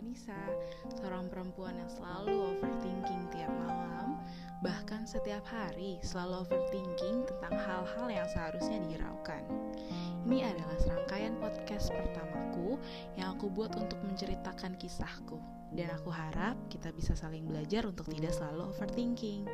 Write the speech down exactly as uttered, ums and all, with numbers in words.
Anissa, seorang perempuan yang selalu overthinking tiap malam, bahkan setiap hari selalu overthinking tentang hal-hal yang seharusnya dihiraukan. Ini adalah serangkaian podcast pertamaku yang aku buat untuk menceritakan kisahku, dan aku harap kita bisa saling belajar untuk tidak selalu overthinking.